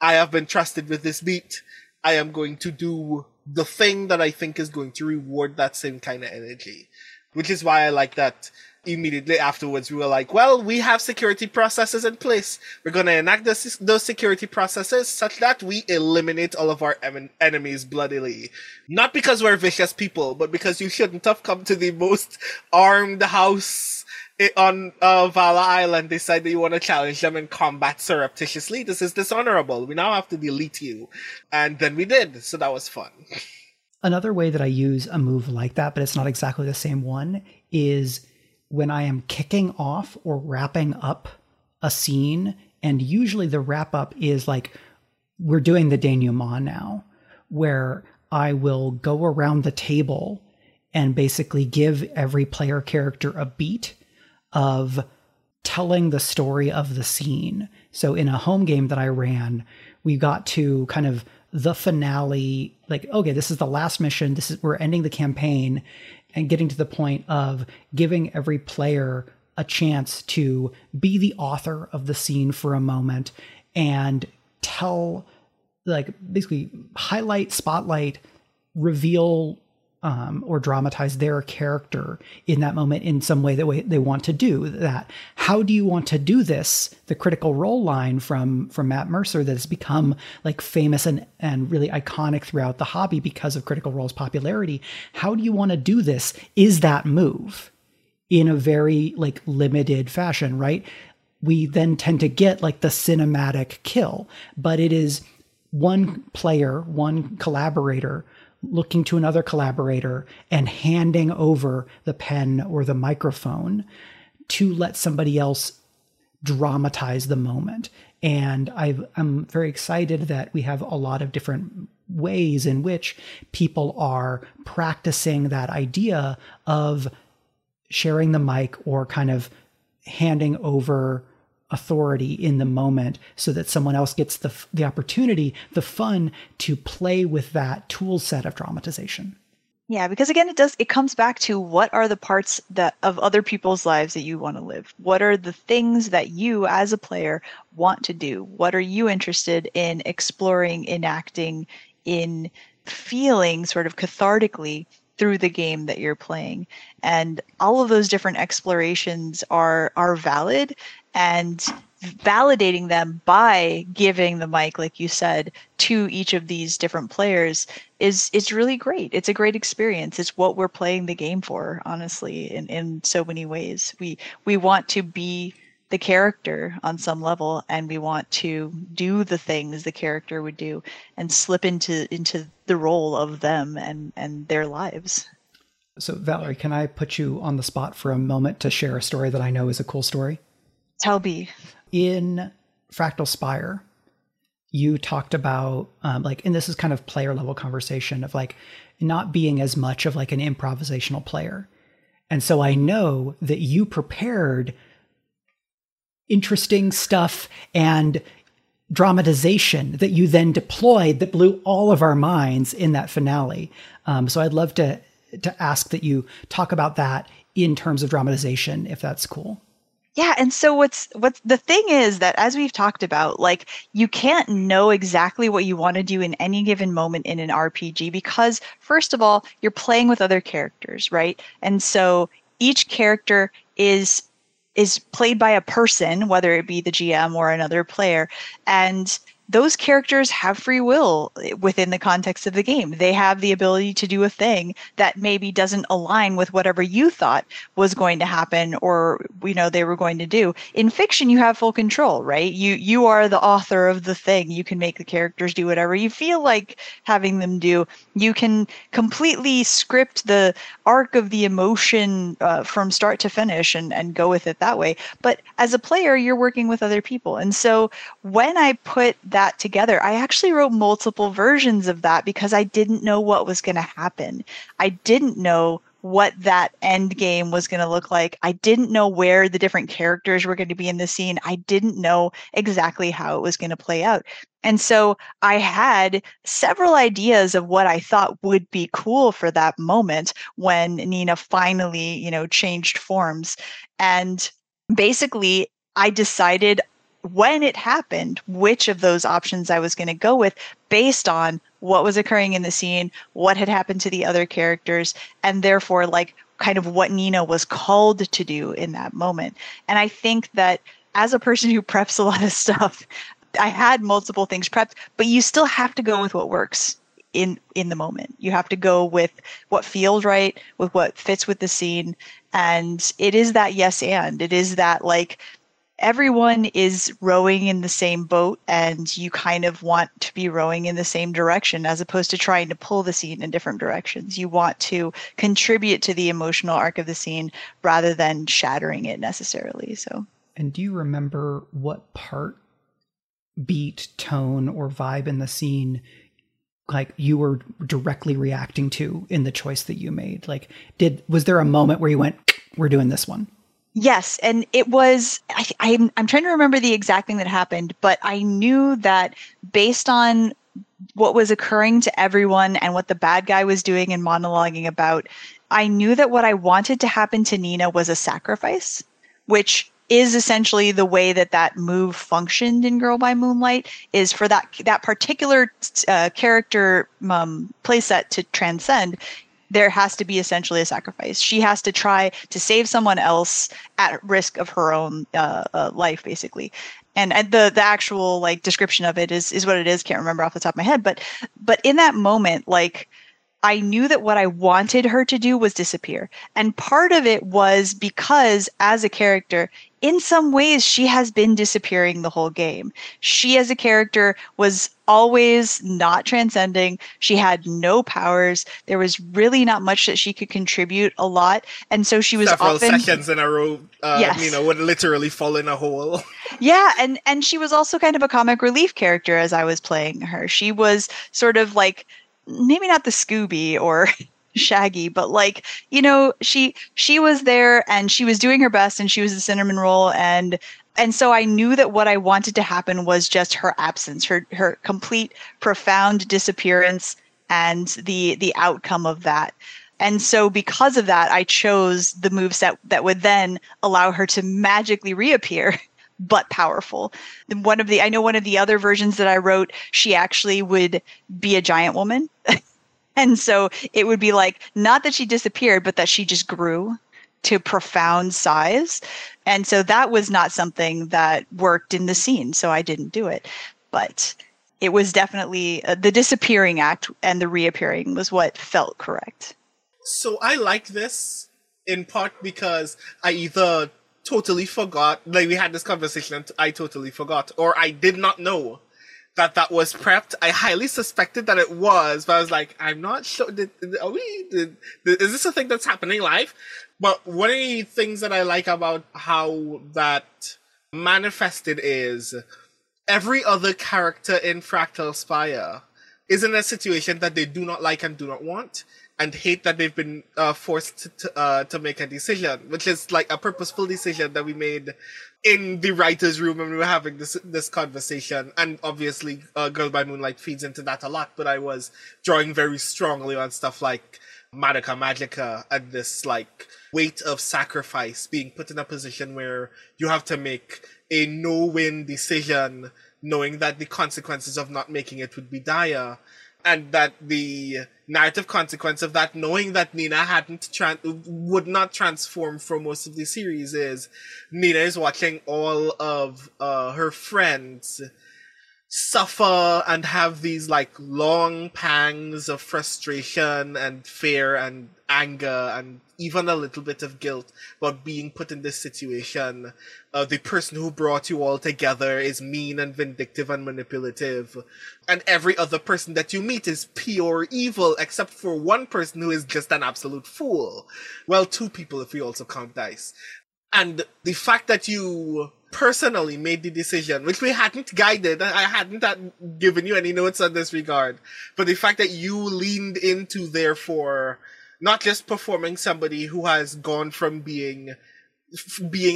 I have been trusted with this beat. I am going to do the thing that I think is going to reward that same kind of energy, which is why I like that immediately afterwards we were like, well, we have security processes in place. We're going to enact those security processes such that we eliminate all of our enemies bloodily. Not because we're vicious people, but because you shouldn't have come to the most armed house on Vala Island, decide that you want to challenge them in combat surreptitiously. This is dishonorable. We now have to delete you. And then we did. So that was fun. Another way that I use a move like that, but it's not exactly the same one, is when I am kicking off or wrapping up a scene. And usually the wrap up is like, we're doing the denouement now, where I will go around the table and basically give every player character a beat of telling the story of the scene. So in a home game that I ran, we got to kind of the finale, like, okay, this is the last mission, this is, we're ending the campaign, and getting to the point of giving every player a chance to be the author of the scene for a moment and tell, like, basically highlight, spotlight, reveal, or dramatize their character in that moment in some way that they want to do that. How do you want to do this? The Critical Role line from Matt Mercer that has become like famous and really iconic throughout the hobby because of Critical Role's popularity. How do you want to do this? Is that move in a very like limited fashion, right? We then tend to get like the cinematic kill, but it is one player, one collaborator looking to another collaborator and handing over the pen or the microphone to let somebody else dramatize the moment. And I'm very excited that we have a lot of different ways in which people are practicing that idea of sharing the mic or kind of handing over authority in the moment so that someone else gets the opportunity, the fun to play with that tool set of dramatization. Yeah, because again, it comes back to what are the parts that of other people's lives that you want to live? What are the things that you as a player want to do? What are you interested in exploring, enacting, in feeling sort of cathartically through the game that you're playing? And all of those different explorations are valid, and validating them by giving the mic, like you said, to each of these different players is really great. It's a great experience. It's what we're playing the game for, honestly, in so many ways. We want to be the character on some level, and we want to do the things the character would do and slip into the role of them and their lives. So Valerie, can I put you on the spot for a moment to share a story that I know is a cool story? Tell me. In Fractal Spire, you talked about and this is kind of player level conversation of not being as much of an improvisational player. And so I know that you prepared interesting stuff and dramatization that you then deployed that blew all of our minds in that finale. So I'd love to ask that you talk about that in terms of dramatization, if that's cool. Yeah. And so what's the thing is that, as we've talked about, you can't know exactly what you want to do in any given moment in an RPG, because first of all, you're playing with other characters, right? And so each character is played by a person, whether it be the GM or another player. And those characters have free will within the context of the game. They have the ability to do a thing that maybe doesn't align with whatever you thought was going to happen or they were going to do. In fiction, you have full control, right? You are the author of the thing. You can make the characters do whatever you feel like having them do. You can completely script the arc of the emotion from start to finish and go with it that way. But as a player, you're working with other people. And so when I put that together, I actually wrote multiple versions of that because I didn't know what was going to happen. I didn't know what that end game was going to look like. I didn't know where the different characters were going to be in the scene. I didn't know exactly how it was going to play out. And so I had several ideas of what I thought would be cool for that moment when Nina finally, changed forms. And basically, I decided when it happened, which of those options I was going to go with based on what was occurring in the scene, what had happened to the other characters, and therefore kind of what Nina was called to do in that moment. And I think that as a person who preps a lot of stuff, I had multiple things prepped, but you still have to go with what works in the moment. You have to go with what feels right, with what fits with the scene. And it is that yes and. It is that everyone is rowing in the same boat, and you kind of want to be rowing in the same direction as opposed to trying to pull the scene in different directions. You want to contribute to the emotional arc of the scene rather than shattering it necessarily. So, and do you remember what part, beat, tone, or vibe in the scene you were directly reacting to in the choice that you made? Was there a moment where you went, "We're doing this one"? Yes, and it was, I'm trying to remember the exact thing that happened, but I knew that based on what was occurring to everyone and what the bad guy was doing and monologuing about, I knew that what I wanted to happen to Nina was a sacrifice, which is essentially the way that move functioned in Girl by Moonlight, is for that particular character playset to transcend, there has to be essentially a sacrifice. She has to try to save someone else at risk of her own life, basically. And the actual description of it is what it is. Can't remember off the top of my head. But in that moment, I knew that what I wanted her to do was disappear. And part of it was because, as a character, in some ways, she has been disappearing the whole game. She, as a character, was always not transcending. She had no powers. There was really not much that she could contribute a lot. And so she was several seconds in a row, yes. Would literally fall in a hole. Yeah. And she was also kind of a comic relief character as I was playing her. She was sort of maybe not the Scooby or Shaggy, but she was there and she was doing her best and she was the cinnamon roll. And so I knew that what I wanted to happen was just her absence, her complete profound disappearance and the outcome of that. And so because of that, I chose the moveset that would then allow her to magically reappear, but powerful. One of the other versions that I wrote, she actually would be a giant woman. And so it would be not that she disappeared, but that she just grew to profound size. And so that was not something that worked in the scene, so I didn't do it. But it was definitely the disappearing act and the reappearing was what felt correct. So I like this in part because I either totally forgot, like we had this conversation and I totally forgot, or I did not know that that was prepped. I highly suspected that it was, but I was like, I'm not sure. Is this a thing that's happening live? But one of the things that I like about how that manifested is every other character in Fractal Spire is in a situation that they do not like and do not want and hate that they've been forced to make a decision, which is like a purposeful decision that we made in the writer's room when we were having this conversation. And obviously Girl by Moonlight feeds into that a lot, but I was drawing very strongly on stuff like Madoka Magica and this like weight of sacrifice being put in a position where you have to make a no-win decision knowing that the consequences of not making it would be dire. And that the narrative consequence of that, knowing that Nina would not transform for most of the series, is Nina is watching all of her friends suffer and have these like long pangs of frustration and fear and anger and even a little bit of guilt about being put in this situation. The person who brought you all together is mean and vindictive and manipulative. And every other person that you meet is pure evil, except for one person who is just an absolute fool. Well, two people if we also count dice. And the fact that you personally made the decision, which we hadn't guided, I hadn't given you any notes on this regard, but the fact that you leaned into, therefore, not just performing somebody who has gone from being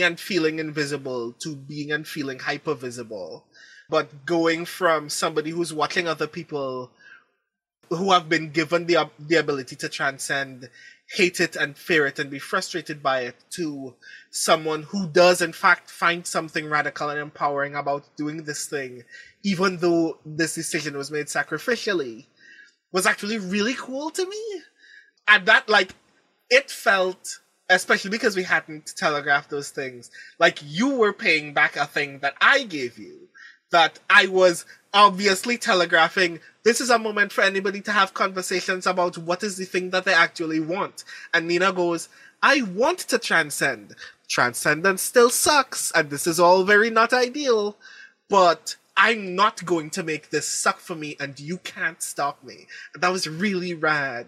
and feeling invisible to being and feeling hyper-visible, but going from somebody who's watching other people who have been given the ability to transcend, hate it and fear it and be frustrated by it, to someone who does in fact find something radical and empowering about doing this thing, even though this decision was made sacrificially, was actually really cool to me. And that, like, it felt, especially because we hadn't telegraphed those things, like you were paying back a thing that I gave you, that I was obviously telegraphing. This is a moment for anybody to have conversations about what is the thing that they actually want. And Nina goes, I want to transcend. Transcendence still sucks, and this is all very not ideal, but I'm not going to make this suck for me, and you can't stop me. And that was really rad.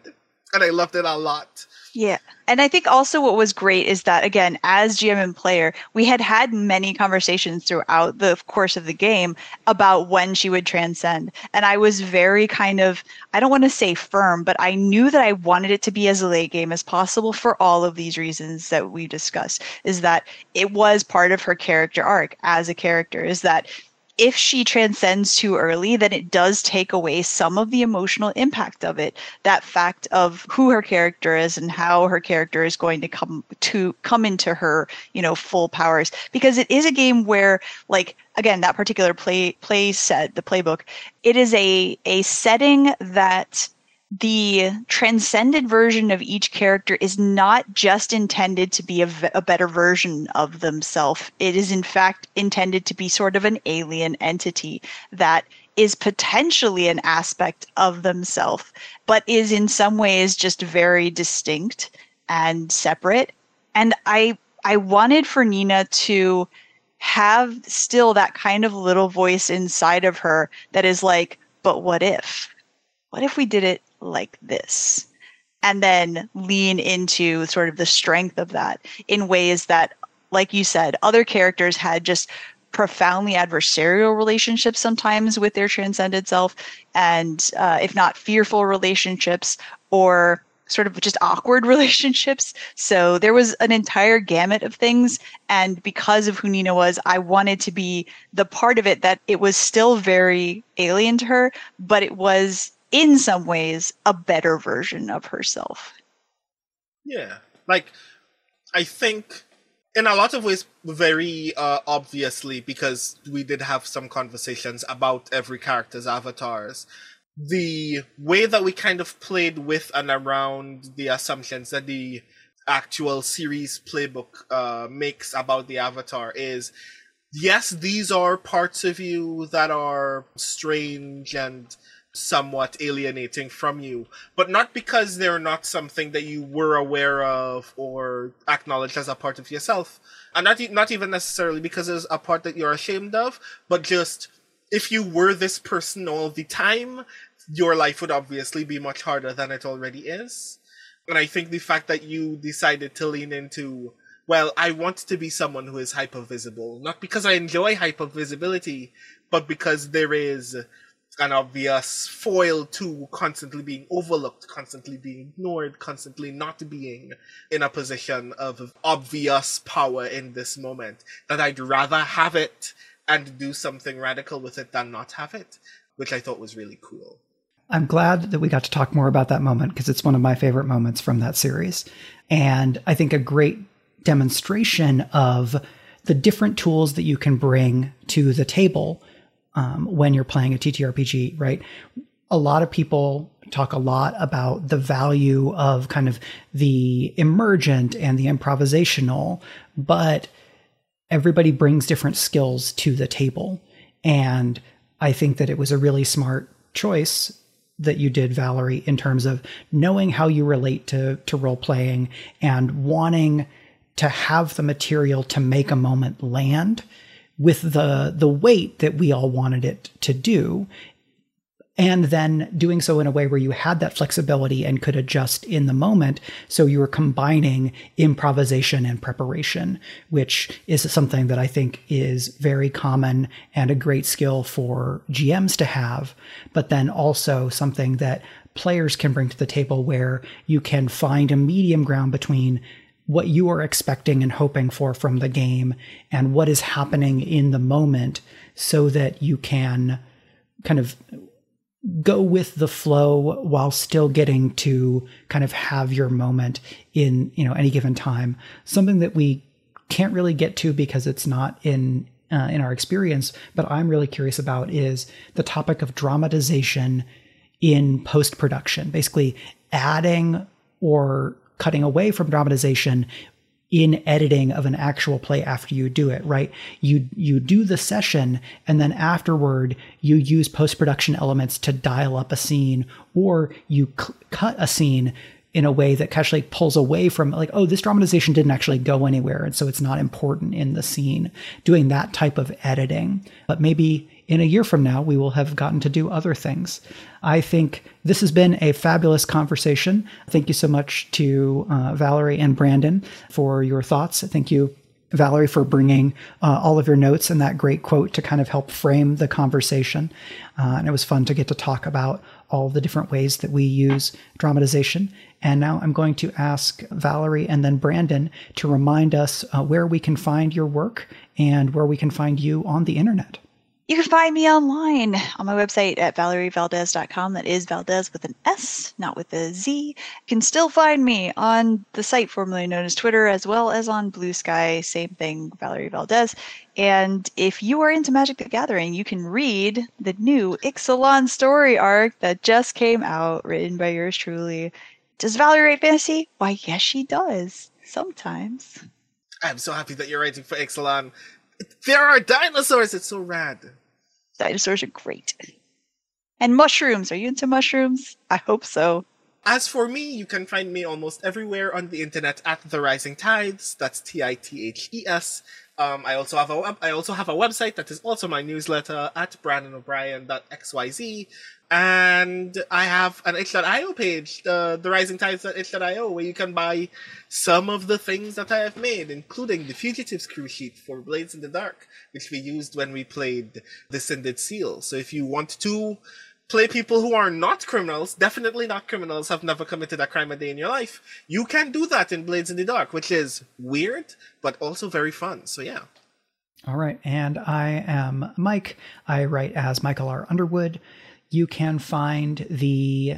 And I loved it a lot. Yeah. And I think also what was great is that, again, as GM and player, we had had many conversations throughout the course of the game about when she would transcend. And I was very kind of, I don't want to say firm, but I knew that I wanted it to be as late game as possible for all of these reasons that we discussed, is that it was part of her character arc as a character, is that if she transcends too early, then it does take away some of the emotional impact of it. That fact of who her character is and how her character is going to come into her, you know, full powers. Because it is a game where, like, again, that particular play set, the playbook, it is a setting that the transcended version of each character is not just intended to be a better version of themselves. It is, in fact, intended to be sort of an alien entity that is potentially an aspect of themselves, but is in some ways just very distinct and separate. And I wanted for Nina to have still that kind of little voice inside of her that is like, but what if? What if we did it like this? And then lean into sort of the strength of that in ways that, like you said, other characters had just profoundly adversarial relationships sometimes with their transcended self, and if not fearful relationships, or sort of just awkward relationships. So there was an entire gamut of things. And because of who Nina was, I wanted to be the part of it that it was still very alien to her, but it was in some ways a better version of herself. Yeah. Like, I think in a lot of ways, very obviously, because we did have some conversations about every character's avatars, the way that we kind of played with and around the assumptions that the actual series playbook makes about the avatar is, yes, these are parts of you that are strange and somewhat alienating from you, but not because they're not something that you were aware of or acknowledged as a part of yourself, and not even necessarily because it's a part that you're ashamed of, but just if you were this person all the time, your life would obviously be much harder than it already is. And I think the fact that you decided to lean into, well, I want to be someone who is hypervisible, not because I enjoy hypervisibility, but because there is an obvious foil to constantly being overlooked, constantly being ignored, constantly not being in a position of obvious power in this moment, that I'd rather have it and do something radical with it than not have it, which I thought was really cool. I'm glad that we got to talk more about that moment, because it's one of my favorite moments from that series. And I think a great demonstration of the different tools that you can bring to the table when you're playing a TTRPG, right? A lot of people talk a lot about the value of kind of the emergent and the improvisational, but everybody brings different skills to the table. And I think that it was a really smart choice that you did, Valerie, in terms of knowing how you relate to role-playing and wanting to have the material to make a moment land with the weight that we all wanted it to do, and then doing so in a way where you had that flexibility and could adjust in the moment. So you were combining improvisation and preparation, which is something that I think is very common and a great skill for GMs to have, but then also something that players can bring to the table, where you can find a medium ground between what you are expecting and hoping for from the game and what is happening in the moment, so that you can kind of go with the flow while still getting to kind of have your moment in, you know, any given time. Something that we can't really get to because it's not in our experience, but I'm really curious about is the topic of dramatization in post-production, basically adding or cutting away from dramatization in editing of an actual play after you do it, right? You do the session, and then afterward, you use post-production elements to dial up a scene, or you cut a scene in a way that actually pulls away from, like, oh, this dramatization didn't actually go anywhere, and so it's not important in the scene, doing that type of editing. But maybe in a year from now, we will have gotten to do other things. I think this has been a fabulous conversation. Thank you so much to Valerie and Brandon for your thoughts. Thank you, Valerie, for bringing all of your notes and that great quote to kind of help frame the conversation. And it was fun to get to talk about all the different ways that we use dramatization. And now I'm going to ask Valerie and then Brandon to remind us where we can find your work and where we can find you on the internet. You can find me online on my website at valerievaldez.com. That is Valdez with an S, not with a Z. You can still find me on the site formerly known as Twitter, as well as on Blue Sky, same thing, Valerie Valdez. And if you are into Magic the Gathering, you can read the new Ixalan story arc that just came out, written by yours truly. Does Valerie write fantasy? Why, yes, she does. Sometimes. I'm so happy that you're writing for Ixalan. There are dinosaurs. It's so rad. Dinosaurs are great. And mushrooms. Are you into mushrooms? I hope so. As for me, you can find me almost everywhere on the internet at The Rising Tides. That's TITHES. I also have a website that is also my newsletter at brandonobrien.xyz. And I have an itch.io page, the risingtides.itch.io, where you can buy some of the things that I have made, including the Fugitives crew sheet for Blades in the Dark, which we used when we played The Cindered Seal. So if you want to play people who are not criminals, definitely not criminals, have never committed a crime a day in your life, you can do that in Blades in the Dark, which is weird, but also very fun. So yeah. All right. And I am Mike. I write as Michael R. Underwood. You can find the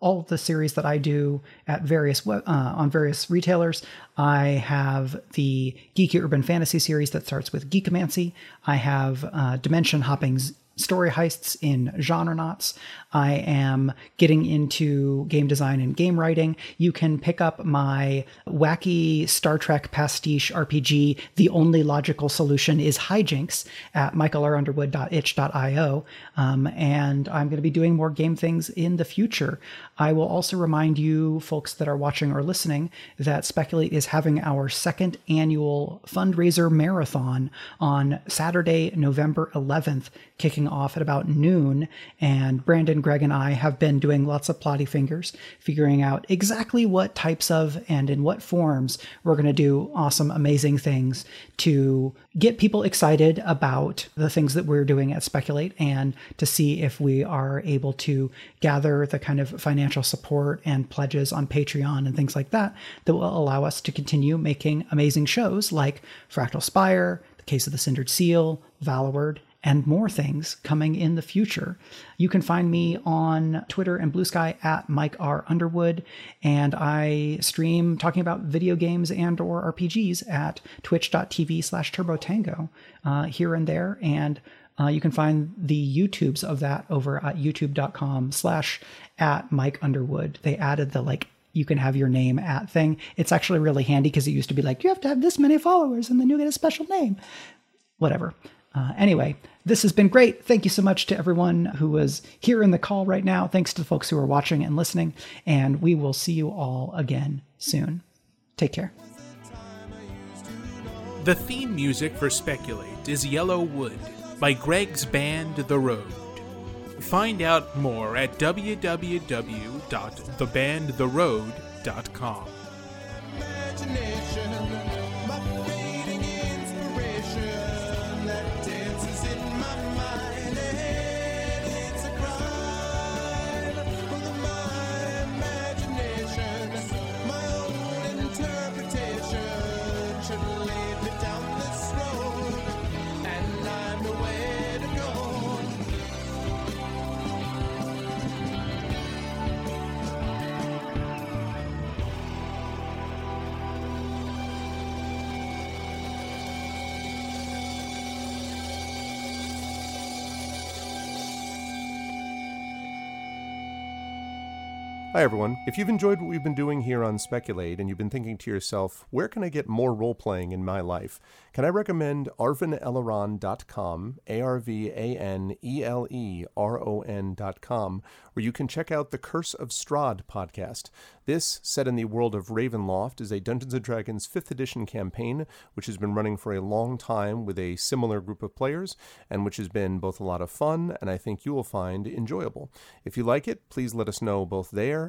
all the series that I do at various on various retailers. I have the Geeky Urban Fantasy series that starts with Geekomancy. I have Dimension Hopping's story heists in genre knots. I am getting into game design and game writing. You can pick up my wacky Star Trek pastiche RPG, The Only Logical Solution is Hijinks, at michaelrunderwood.itch.io. And I'm going to be doing more game things in the future. I will also remind you folks that are watching or listening that Speculate is having our second annual fundraiser marathon on Saturday, November 11th, kicking off at about noon. And Brandon, Greg, and I have been doing lots of plotty fingers, figuring out exactly what types of and in what forms we're going to do awesome, amazing things to get people excited about the things that we're doing at Speculate, and to see if we are able to gather the kind of financial support and pledges on Patreon and things like that that will allow us to continue making amazing shows like Fractal Spire, The Case of the Cindered Seal, Valloward, and more things coming in the future. You can find me on Twitter and Blue Sky at Mike R. Underwood, and I stream talking about video games and or RPGs at twitch.tv/turbotango here and there, and you can find the YouTubes of that over at youtube.com/@MikeUnderwood. They added the you can have your name at thing. It's actually really handy because it used to be you have to have this many followers and then you get a special name. Whatever. Anyway, this has been great. Thank you so much to everyone who was here in the call right now. Thanks to the folks who are watching and listening. And we will see you all again soon. Take care. The theme music for Speculate is Yellow Wood by Greg's band, The Road. Find out more at www.thebandtheroad.com. Hi everyone, if you've enjoyed what we've been doing here on Speculate and you've been thinking to yourself, where can I get more role-playing in my life? Can I recommend Arvaneleron.com, ARVANELERON.com, where you can check out the Curse of Strahd podcast. This, set in the world of Ravenloft, is a Dungeons & Dragons 5th edition campaign, which has been running for a long time with a similar group of players, and which has been both a lot of fun, and I think you will find enjoyable. If you like it, please let us know both there